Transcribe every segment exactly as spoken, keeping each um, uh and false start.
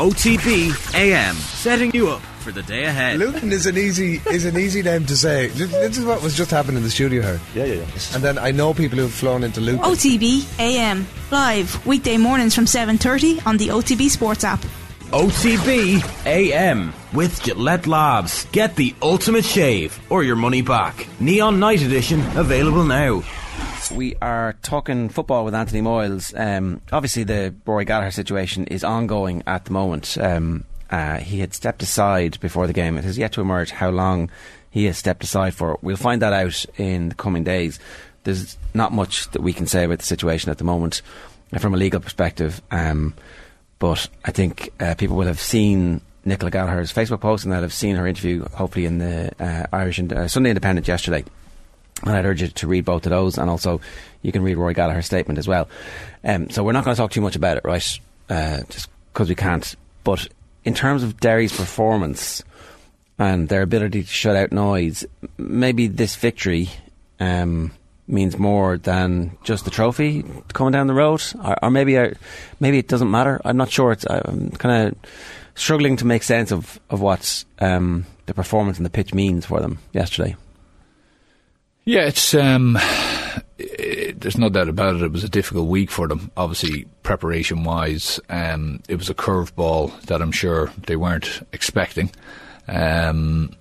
O T B A M, setting you up for the day ahead. Luton is an easy is an easy name to say. This is what was just happening in the studio here. Yeah, yeah, yeah. And then I know people who've flown into Luton. O T B A M, live weekday mornings from seven thirty on the O T B Sports app. O T B A M with Gillette Labs. Get the ultimate shave or your money back. Neon Night Edition available now. We are talking football with Anthony Moyles. Um, obviously, the Rory Gallagher situation is ongoing at the moment. Um, uh, he had stepped aside before the game. It has yet to emerge how long he has stepped aside for. We'll find that out in the coming days. There's not much that we can say about the situation at the moment from a legal perspective. Um, but I think uh, people will have seen Nicola Gallagher's Facebook post, and they'll have seen her interview, hopefully, in the uh, Irish and uh, Sunday Independent yesterday. And I'd urge you to read both of those, and also you can read Rory Gallagher's statement as well. Um, so we're not going to talk too much about it, right? Uh, just because we can't. But in terms of Derry's performance and their ability to shut out noise, maybe this victory um, means more than just the trophy coming down the road, or, or maybe uh, maybe it doesn't matter. I'm not sure. It's, I'm kind of struggling to make sense of of what um, the performance and the pitch means for them yesterday. Yeah, it's um, it, there's no doubt about it. It was a difficult week for them, obviously, preparation-wise. Um, it was a curveball that I'm sure they weren't expecting. Um,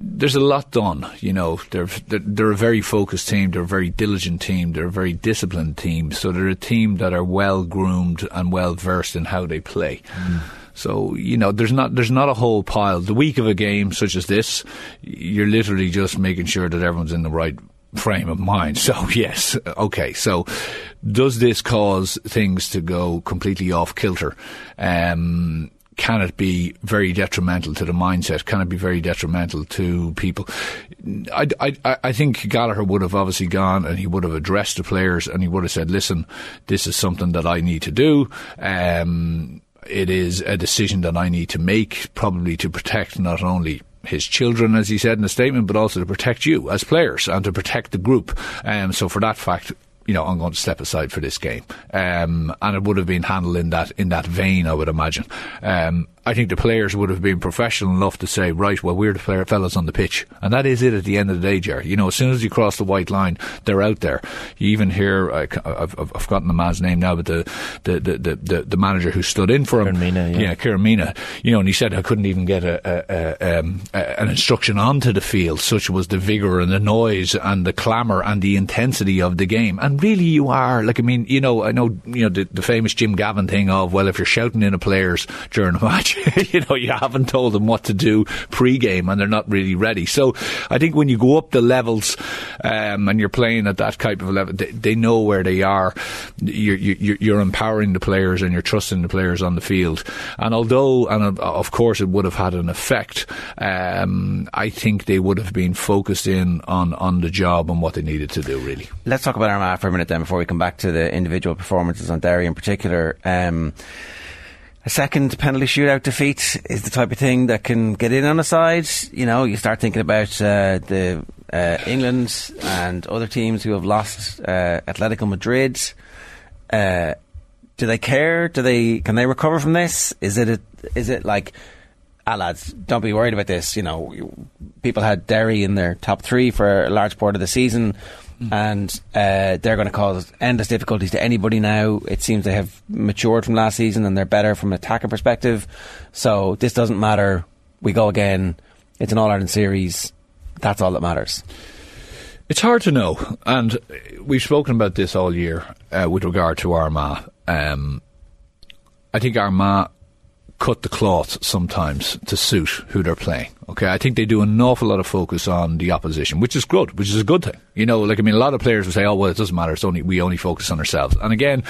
there's a lot done, you know. They're, they're they're a very focused team. They're a very diligent team. They're a very disciplined team. So they're a team that are well-groomed and well-versed in how they play. Mm. So, you know, there's not there's not a whole pile. The week of a game such as this, you're literally just making sure that everyone's in the right frame of mind. So, yes, okay. So, does this cause things to go completely off kilter? Um, can it be very detrimental to the mindset? Can it be very detrimental to people? I, I, I think Gallagher would have obviously gone and he would have addressed the players and he would have said, listen, this is something that I need to do. Um... It is a decision that I need to make, probably to protect not only his children, as he said in the statement, but also to protect you as players and to protect the group. Um, so for that fact, you know, I'm going to step aside for this game. Um, and it would have been handled in that in that vein, I would imagine. Um, I think the players would have been professional enough to say, right, well, we're the player fellas on the pitch. And that is it at the end of the day, Jerry. You know, as soon as you cross the white line, they're out there. You even hear, I, I've, I've forgotten the man's name now, but the the, the, the, the, the manager who stood in for him. Kieran Mina, yeah. yeah. Kieran Mina. You know, and he said, I couldn't even get a, a, a, um, a, an instruction onto the field. Such was the vigour and the noise and the clamour and the intensity of the game. And really you are, like, I mean, you know, I know, you know, the, the famous Jim Gavin thing of, well, if you're shouting in at players during a match, you know, you haven't told them what to do pre-game and they're not really ready. So I think when you go up the levels um, and you're playing at that type of level, they, they know where they are. You're, you're, you're empowering the players and you're trusting the players on the field. And although, and of course it would have had an effect, um, I think they would have been focused in on, on the job and what they needed to do, really. Let's talk about Armagh for a minute then before we come back to the individual performances on Derry in particular. Um A second penalty shootout defeat is the type of thing that can get in on a side. You know, you start thinking about uh, the uh, England and other teams who have lost uh, Atletico Madrid. Uh, do they care? Do they? Can they recover from this? Is it? A, is it like, ah lads, don't be worried about this. You know, people had Derry in their top three for a large part of the season. And uh, they're going to cause endless difficulties to anybody now. It seems they have matured from last season and they're better from an attacking perspective. So this doesn't matter. We go again. It's an All-Ireland series. That's all that matters. It's hard to know. And we've spoken about this all year uh, with regard to Armagh. Um, I think Armagh cut the cloth sometimes to suit who they're playing. Okay, I think they do an awful lot of focus on the opposition, which is good, which is a good thing. You know, like, I mean, a lot of players will say, oh, well, it doesn't matter. It's only, we only focus on ourselves. And again,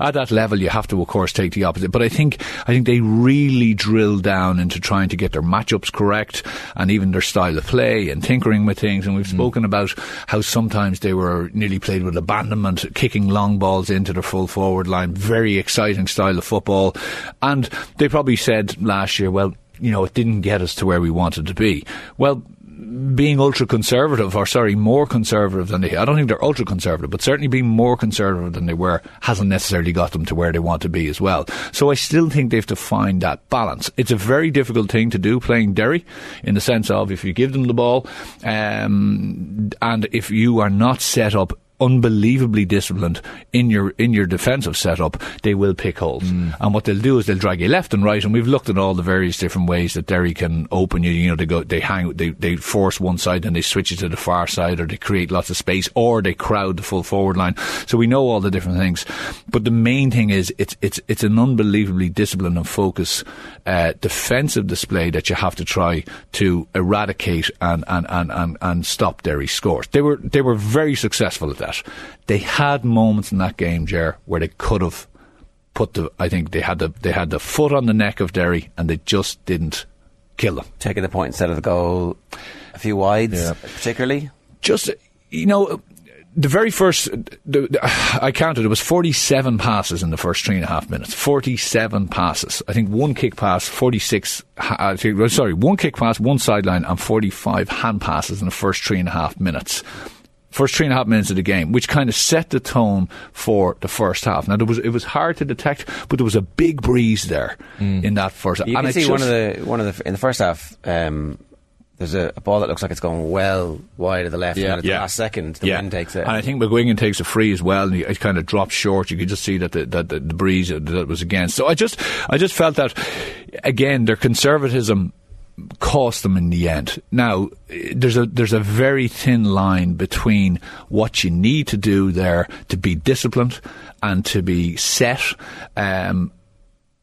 at that level, you have to, of course, take the opposite. But I think, I think they really drill down into trying to get their matchups correct and even their style of play and tinkering with things. And we've mm. spoken about how sometimes they were nearly played with abandonment, kicking long balls into their full forward line. Very exciting style of football. And they probably said last year, well, you know, it didn't get us to where we wanted to be. Well, being ultra-conservative, or sorry, more conservative than they... I don't think they're ultra-conservative, but certainly being more conservative than they were hasn't necessarily got them to where they want to be as well. So I still think they have to find that balance. It's a very difficult thing to do, playing Derry, in the sense of if you give them the ball um, and if you are not set up unbelievably disciplined in your in your defensive setup, they will pick holes. Mm. And what they'll do is they'll drag you left and right. And we've looked at all the various different ways that Derry can open you. You know, they go, they hang, they they force one side, then they switch you to the far side, or they create lots of space, or they crowd the full forward line. So we know all the different things. But the main thing is it's it's it's an unbelievably disciplined and focused uh, defensive display that you have to try to eradicate and and and and, and stop Derry's scores. They were they were very successful at that. They had moments in that game, Ger, where they could have put the... I think they had the they had the foot on the neck of Derry, and they just didn't kill them. Taking the point instead of the goal, a few wides, yeah. particularly. Just you know, the very first... The, the, I counted it was forty-seven passes in the first three and a half minutes. forty-seven passes. I think one kick pass, forty-six. Uh, sorry, one kick pass, one sideline, and forty-five hand passes in the first three and a half minutes. First three and a half minutes of the game, which kind of set the tone for the first half. Now, there was it was hard to detect, but there was a big breeze there mm. in that first half. You can and see one of the one of the in the first half. Um, there's a, a ball that looks like it's going well wide of the left, yeah, and at yeah. the last second, the yeah. wind takes it. And I think McGuigan takes a free as well, and he, he kind of drops short. You could just see that the, that the, the breeze that was against. So I just I just felt that again their conservatism cost them in the end. Now, there's a there's a very thin line between what you need to do there to be disciplined and to be set, um,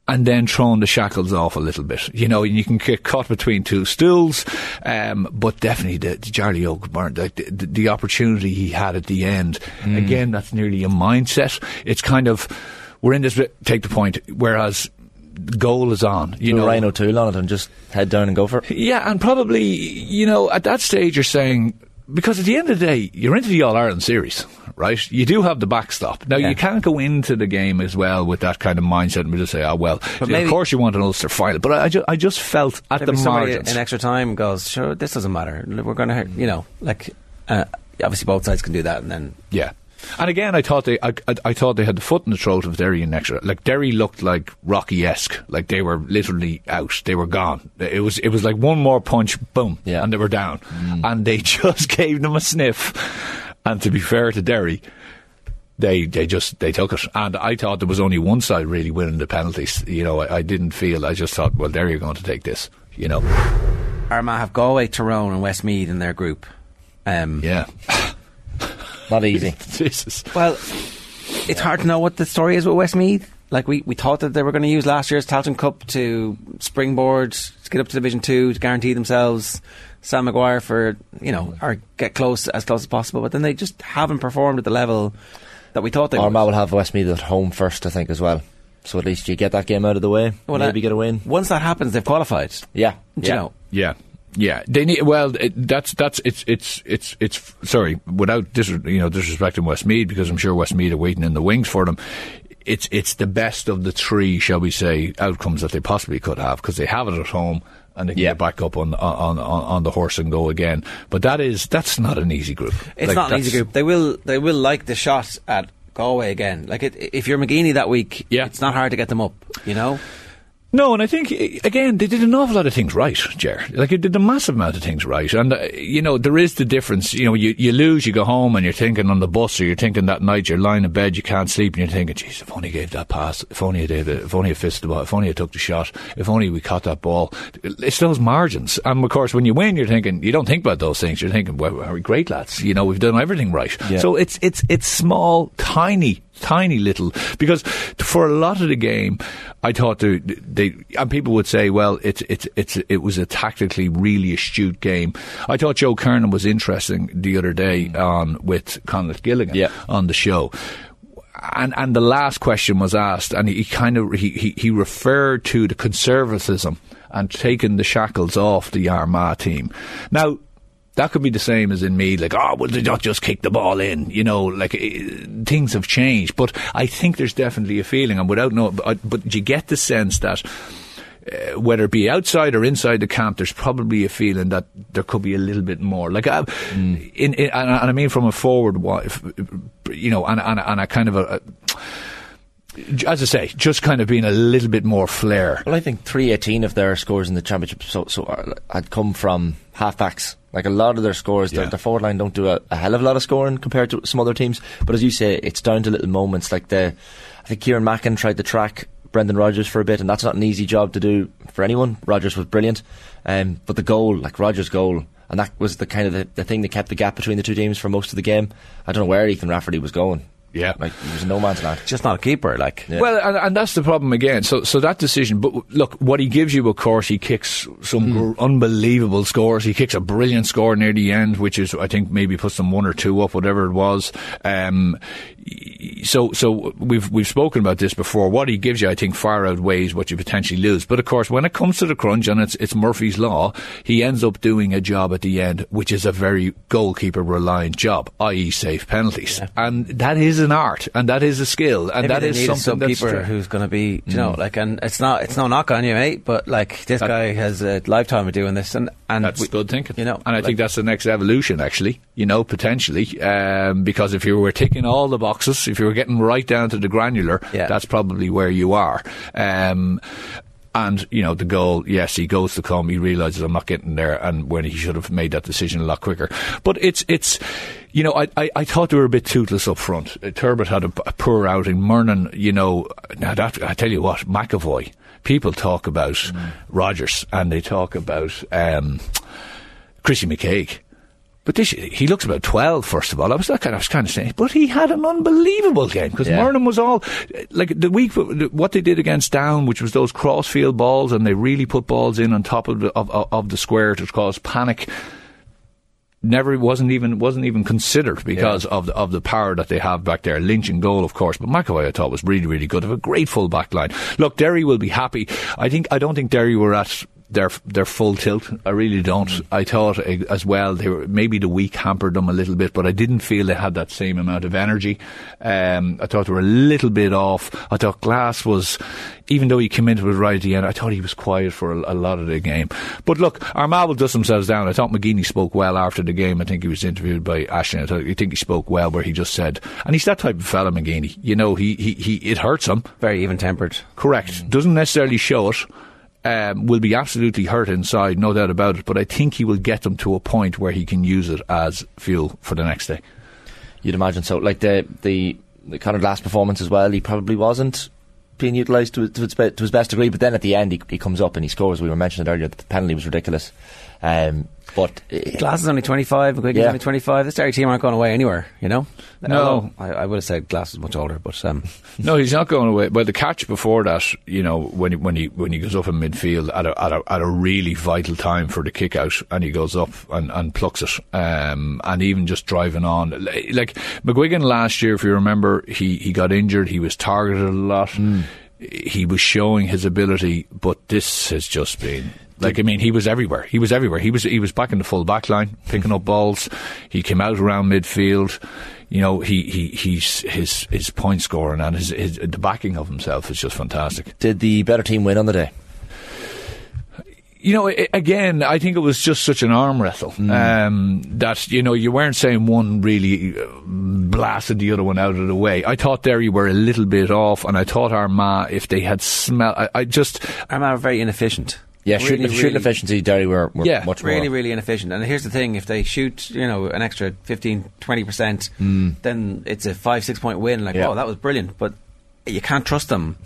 and then throwing the shackles off a little bit. You know, you can get caught between two stools, um, but definitely the, the Charlie O'Brien, the, the, the opportunity he had at the end, mm. again, that's nearly a mindset. It's kind of, we're in this, take the point, whereas goal is on. You Do know, Ryan O'Toole on it and just head down and go for it. Yeah, and probably, you know, at that stage you're saying, because at the end of the day, you're into the All-Ireland series, right? You do have the backstop. Now, yeah. you can't go into the game as well with that kind of mindset and just say, oh, well, but maybe, of course you want an Ulster final. But I, ju- I just felt at the margins. An extra time goes, sure, this doesn't matter. We're going to, you know, like, uh, obviously both sides can do that and then... Yeah. And again, I thought they, I, I, I thought they had the foot in the throat of Derry in extra. Like Derry looked like Rocky-esque, like they were literally out, they were gone. It was, it was like one more punch, boom, yeah. and they were down, mm. and they just gave them a sniff. And to be fair to Derry, they, they just they took it. And I thought there was only one side really winning the penalties. You know, I, I didn't feel. I just thought, well, Derry are going to take this. You know, Armagh have Galway, Tyrone, and Westmeath in their group. Um, yeah. Not easy. Jesus. Well, it's hard to know what the story is with Westmeath. Like, we, we thought that they were going to use last year's Talton Cup to springboard, to get up to Division two, to guarantee themselves Sam Maguire for, you know, or get close, as close as possible. But then they just haven't performed at the level that we thought they would. Armagh will have Westmeath at home first, I think, as well. So at least you get that game out of the way. Well, maybe uh, get a win. Once that happens, they've qualified. Yeah. Do yeah. you know? Yeah. Yeah, they need. Well, it, that's that's it's it's it's it's. Sorry, without dis, you know disrespecting Westmeath, because I'm sure Westmeath are waiting in the wings for them. It's it's the best of the three, shall we say, outcomes that they possibly could have, because they have it at home and they can yeah. get back up on, on on on the horse and go again. But that is that's not an easy group. It's like, not an easy group. They will they will like the shot at Galway again. Like it, if you're McGeeney that week, yeah. it's not hard to get them up. You know. No, and I think, again, they did an awful lot of things right, Ger. Like, they did a massive amount of things right. And, uh, you know, there is the difference. You know, you, you lose, you go home, and you're thinking on the bus, or you're thinking that night, you're lying in bed, you can't sleep, and you're thinking, jeez, if only I gave that pass, if only I did it, if only I fisted the ball, if only I took the shot, if only we caught that ball. It's those margins. And, of course, when you win, you're thinking, you don't think about those things. You're thinking, well, are we great, lads? You know, we've done everything right. Yeah. So it's, it's, it's small, tiny tiny little, because for a lot of the game I thought they, they and people would say, well, it's it's it's it was a tactically really astute game. I thought Joe Kernan was interesting the other day on with Conal Gilligan yeah. on the show, and and the last question was asked, and he kind of he, he, he referred to the conservatism and taking the shackles off the Armagh team. Now, that could be the same as in me, like, oh, well, they not just kick the ball in, you know, like, it, things have changed. But I think there's definitely a feeling, and without no, but, but you get the sense that uh, whether it be outside or inside the camp, there's probably a feeling that there could be a little bit more. Like, I, mm. in, in, and, and I mean from a forward, you know, and, and, and a kind of a, a as I say, just kind of being a little bit more flair. Well, I think three eighteen of their scores in the championship so, so are, had come from halfbacks. Like, a lot of their scores, yeah. their, their forward line don't do a, a hell of a lot of scoring compared to some other teams. But as you say, it's down to little moments. Like, the, I think Kieran Macken tried to track Brendan Rogers for a bit, and that's not an easy job to do for anyone. Rogers was brilliant. Um, but the goal, like Rogers' goal, and that was the kind of the, the thing that kept the gap between the two teams for most of the game. I don't know where Ethan Rafferty was going. Yeah, like, he was no man's land. Just not a keeper, like. Yeah. Well, and, and that's the problem again. So, so that decision. But look, what he gives you, of course, he kicks some mm. gr- unbelievable scores. He kicks a brilliant score near the end, which is, I think, maybe puts them one or two up, whatever it was. Um, so, so we've we've spoken about this before. What he gives you, I think, far outweighs what you potentially lose. But of course, when it comes to the crunch, and it's it's Murphy's law, he ends up doing a job at the end, which is a very goalkeeper reliant job, that is, safe penalties, yeah. and that is. An art, and that is a skill, and maybe that is something a subkeeper that's who's going to be, you know, mm. like, and it's not, it's no knock on you, mate, but like this that, guy has a lifetime of doing this, and and that's we, good thinking, you know, and I like, think that's the next evolution, actually, you know, potentially, um, because if you were ticking all the boxes, if you were getting right down to the granular, yeah. that's probably where you are. Um, and you know, the goal, yes, he goes to come, he realises I'm not getting there, and when he should have made that decision a lot quicker. But it's it's. You know, I, I, I thought they were a bit toothless up front. Uh, Turbot had a, a poor outing. Mernon, you know, now that, I tell you what, McAvoy. People talk about mm. Rogers, and they talk about um, Chrissy McCaig. But this, he looks about twelve, first of all. I was that kind of, I was kind of saying, but he had an unbelievable game, because yeah. Mernon was all, like, the week, what they did against Down, which was those cross-field balls, and they really put balls in on top of the, of, of the square to cause panic. Never wasn't even wasn't even considered because yeah. of the, of the power that they have back there. Lynch in goal, of course, but McAvoy I thought was really really good. They have a great full back line. Look, Derry will be happy. I think I don't think Derry were at their their full tilt. I really don't. Mm. I thought as well they were maybe the week hampered them a little bit, but I didn't feel they had that same amount of energy. Um, I thought they were a little bit off. I thought Glass was, even though he came into it right at the end, I thought he was quiet for a, a lot of the game. But look, Armagh will dust themselves down. I thought McGeeney spoke well after the game. I think he was interviewed by Ashton. I, thought, I think he spoke well, where he just said, and he's that type of fella, McGeeney. You know, he he, he it hurts him. Very even-tempered. Correct. Mm. Doesn't necessarily show it. Um, will be absolutely hurt inside, no doubt about it, but I think he will get them to a point where he can use it as fuel for the next day. You'd imagine so. Like the the, the kind of last performance as well, he probably wasn't being utilised to, to, to his best degree, but then at the end he, he comes up and he scores. We were mentioning earlier that the penalty was ridiculous. Um, but uh, Glass is only twenty-five, McGuigan's yeah. only twenty-five. This Derry team aren't going away anywhere, you know. No, I, I would have said Glass is much older, but um. no, he's not going away. Well, the catch before that, you know, when he, when he when he goes up in midfield at a at a, at a really vital time for the kick out, and he goes up and, and plucks it, um, and even just driving on, like McGuigan last year, if you remember, he he got injured, he was targeted a lot, mm. he was showing his ability, but this has just been. Like, I mean, he was everywhere. He was everywhere. He was he was back in the full back line, picking up balls. He came out around midfield. You know, he he he's, his his point scoring and his, his the backing of himself is just fantastic. Did the better team win on the day? You know, it, again, I think it was just such an arm wrestle mm. um, that, you know, you weren't saying one really blasted the other one out of the way. I thought Derry were a little bit off, and I thought Armagh, if they had smelled, I, I just... Armagh were very inefficient. Yeah, really, shooting, really, shooting efficiency, Derry were, were yeah, much more. Yeah, really, really inefficient. And here's the thing, if they shoot, you know, an extra fifteen, twenty percent, mm. then it's a five, six point win. Like, yeah. oh, that was brilliant. But you can't trust them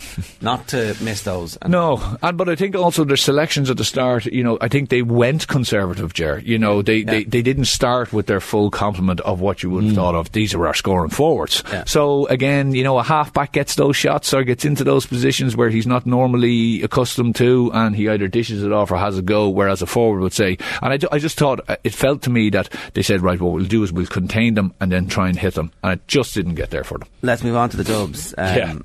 not to miss those. And no, and but I think also their selections at the start, you know, I think they went conservative, Jer. You know, they, yeah. they, they didn't start with their full complement of what you would have mm. thought of. These are our scoring forwards. Yeah. So, again, you know, a halfback gets those shots or gets into those positions where he's not normally accustomed to, and he either dishes it off or has a go, whereas a forward would say. And I, do, I just thought, it felt to me that they said, right, what we'll do is we'll contain them and then try and hit them. And it just didn't get there for them. Let's move on to the Dubs. Um, yeah.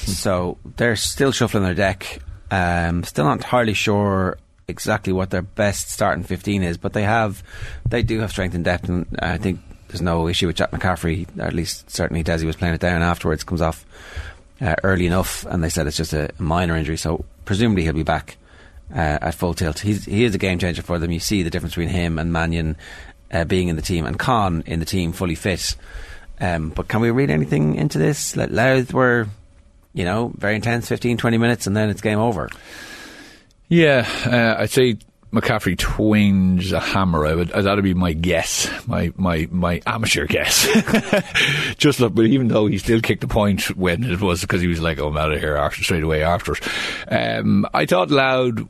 So they're still shuffling their deck, um, still not entirely sure exactly what their best starting fifteen is, but they have, they do have strength and depth, and I think there's no issue with Jack McCaffrey, or at least certainly Desi was playing it down afterwards, comes off uh, early enough, and they said it's just a minor injury, so presumably he'll be back uh, at full tilt. He's, he is a game changer for them. You see the difference between him and Mannion uh, being in the team, and Conn in the team fully fit. Um, but can we read anything into this? Like, Louth were, you know, very intense, fifteen, twenty minutes, and then it's game over. Yeah, uh, I'd say McCaffrey twings a hammer. I would, that'd be my guess, my my, my amateur guess. Just look, but even though he still kicked the point when it was, because he was like, "Oh, I'm out of here," after, straight away after. Um, I thought Louth,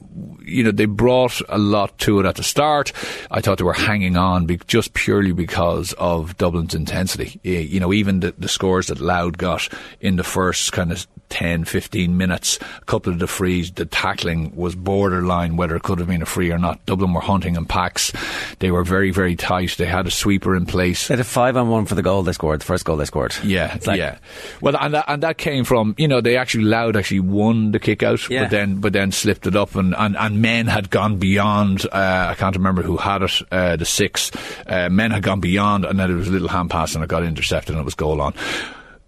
you know, they brought a lot to it at the start. I thought they were hanging on be- just purely because of Dublin's intensity. You know, even the, the scores that Louth got in the first kind of ten, fifteen minutes, a couple of the frees, the tackling was borderline whether it could have been a free or not. Dublin were hunting in packs. They were very, very tight. They had a sweeper in place. They had a five on one for the goal they scored, the first goal they scored. Yeah, it's like, yeah. Well, and that, and that came from, you know, they actually, Louth actually won the kick out, yeah. but then but then slipped it up, and, and, and men had gone beyond. Uh, I can't remember who had it, uh, the six. Uh, men had gone beyond, and then it was a little hand pass and it got intercepted and it was goal on.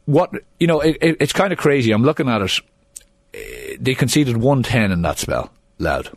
What, you know, it, it, it's kind of crazy. I'm looking at it. They conceded one ten in that spell, Louth.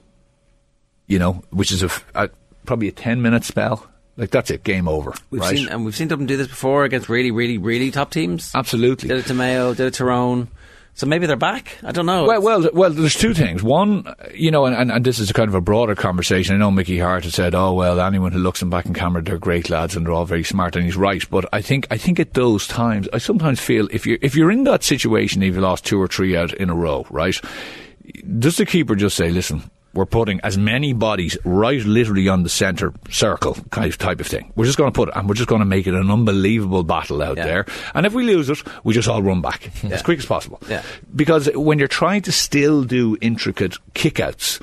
You know, which is a, a, probably a ten-minute spell. Like, that's it, game over. We've right? seen, and we've seen Dublin do this before against really, really, really top teams. Absolutely. Did it to Mayo, did it to Tyrone. So maybe they're back? I don't know. Well, well, well there's two things. One, you know, and, and, and this is a kind of a broader conversation. I know Mickey Harte has said, oh, well, anyone who looks them back in camera, they're great lads and they're all very smart, and he's right. But I think I think at those times, I sometimes feel if you're, if you're in that situation, if you lost two or three out in a row, right, does the keeper just say, listen, we're putting as many bodies right literally on the centre circle kind of type of thing. We're just going to put it, and we're just going to make it an unbelievable battle out yeah. there. And if we lose it, we just all run back yeah. as quick as possible. Yeah. Because when you're trying to still do intricate kickouts,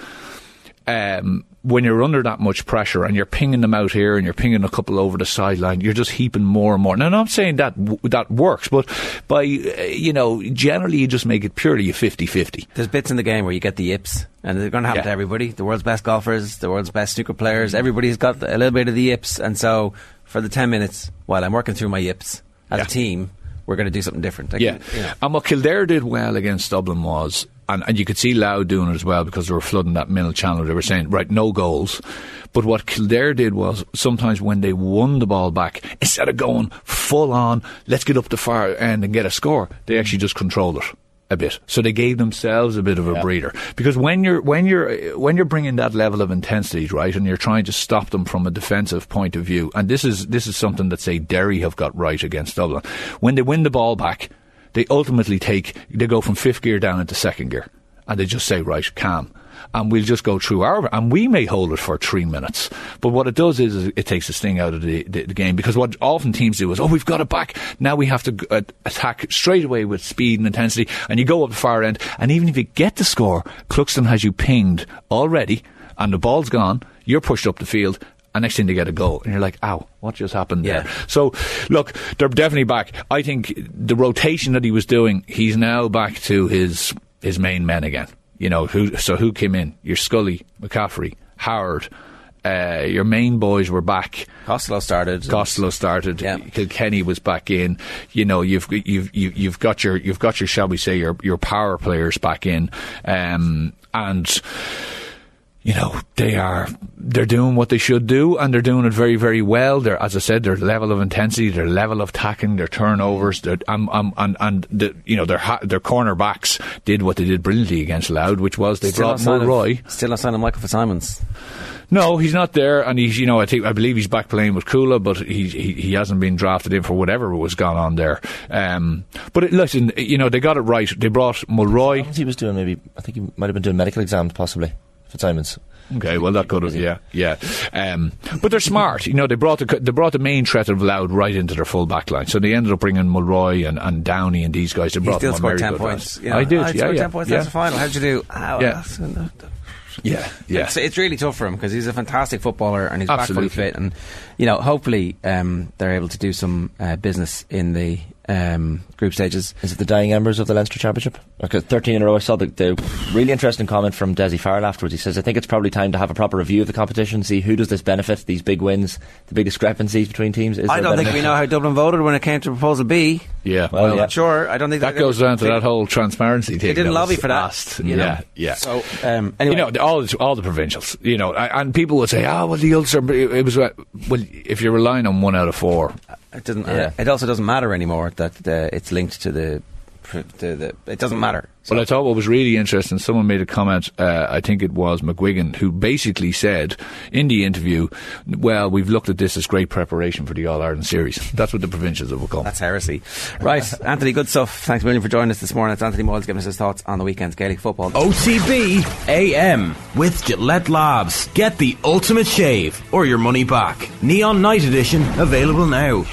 um, when you're under that much pressure and you're pinging them out here and you're pinging a couple over the sideline, you're just heaping more and more. Now, I'm not saying that w- that works, but by, you know, generally you just make it purely a fifty-fifty. There's bits in the game where you get the yips, and they're going to happen yeah. to everybody. The world's best golfers, the world's best snooker players, everybody's got a little bit of the yips. And so for the ten minutes, while I'm working through my yips as yeah. a team, we're going to do something different. I yeah. Can, you know. And what Kildare did well against Dublin was, And, and you could see Louth doing it as well, because they were flooding that middle channel. They were saying, right, no goals. But what Kildare did was, sometimes when they won the ball back, instead of going full on, let's get up the far end and get a score, they actually just controlled it a bit. So they gave themselves a bit of a yeah. breather, because when you're when you're when you're bringing that level of intensity, right, and you're trying to stop them from a defensive point of view, and this is this is something that, say, Derry have got right against Dublin. When they win the ball back, they ultimately take, they go from fifth gear down into second gear, and they just say, right, calm, and we'll just go through our, and we may hold it for three minutes. But what it does is, is it takes the sting out of the, the, the game, because what often teams do is, oh, we've got it back, now we have to uh, attack straight away with speed and intensity, and you go up the far end, and even if you get the score, Cluxton has you pinged already, and the ball's gone, you're pushed up the field, and next thing they get a goal, and you're like, ow, what just happened yeah. there? So, look, they're definitely back. I think the rotation that he was doing, he's now back to his his main men again. You know, who? So who came in? Your Scully, McCaffrey, Howard. Uh, your main boys were back. Costello started. Costello started. Yeah. Kenny was back in. You know, you've you've you've got your you've got your shall we say your your power players back in, um, and. You know, they are, they're doing what they should do, and they're doing it very, very well. They're, as I said, their level of intensity, their level of tackling, their turnovers, their, um, um, and, and the, you know, their ha- their corner backs did what they did brilliantly against Louth, which was they still brought Mulroy. Still not signing Michael Fitzsimons. No, he's not there, and he's, you know, I think, I believe he's back playing with Kula, but he, he he hasn't been drafted in for whatever was gone on there. Um, but it, listen, you know, they got it right. They brought Mulroy. He was doing maybe, I think he might have been doing medical exams possibly. Fitzsimons. Okay, well that could have, yeah, yeah. Um, but they're smart, you know. They brought the they brought the main threat of Louth right into their full back line, so they ended up bringing Mulroy and, and Downey and these guys. They brought them on very good runs. Yeah. I did, I yeah, scored yeah, ten points. Yeah. That's the final. How'd you do? Oh, yeah. yeah, yeah. It's, it's really tough for him, because he's a fantastic footballer and he's Absolutely. back fully fit, and you know, hopefully um, they're able to do some uh, business in the um, group stages. Is it the dying embers of the Leinster Championship? Like thirteen in a row. I saw the, the really interesting comment from Desi Farrell afterwards. He says, I think it's probably time to have a proper review of the competition, see who does this benefit, these big wins, the big discrepancies between teams. Is I don't benefit? think we know how Dublin voted when it came to Proposal B. Yeah, well, well yeah. sure. I don't think that, that goes down to that whole transparency thing. They didn't lobby for that. Asked, you know? Yeah, yeah. So um, anyway, you know, all all the provincials, you know, and people would say, "Oh, well, the Ulster." It was well, if you're relying on one out of four, it doesn't. Yeah. Uh, it also doesn't matter anymore that uh, it's linked to the, to the. It doesn't matter. So. Well, I thought what was really interesting. Someone made a comment. Uh, I think it was McGuigan, who basically said in the interview, "Well, we've looked at this as great preparation for the All Ireland series." That's what the provincials have become. That's heresy, right? Anthony, good stuff. Thanks a million for joining us this morning. It's Anthony Moyles giving us his thoughts on the weekend's Gaelic football. O T B A M with Gillette Labs. Get the ultimate shave or your money back. Neon Night Edition available now.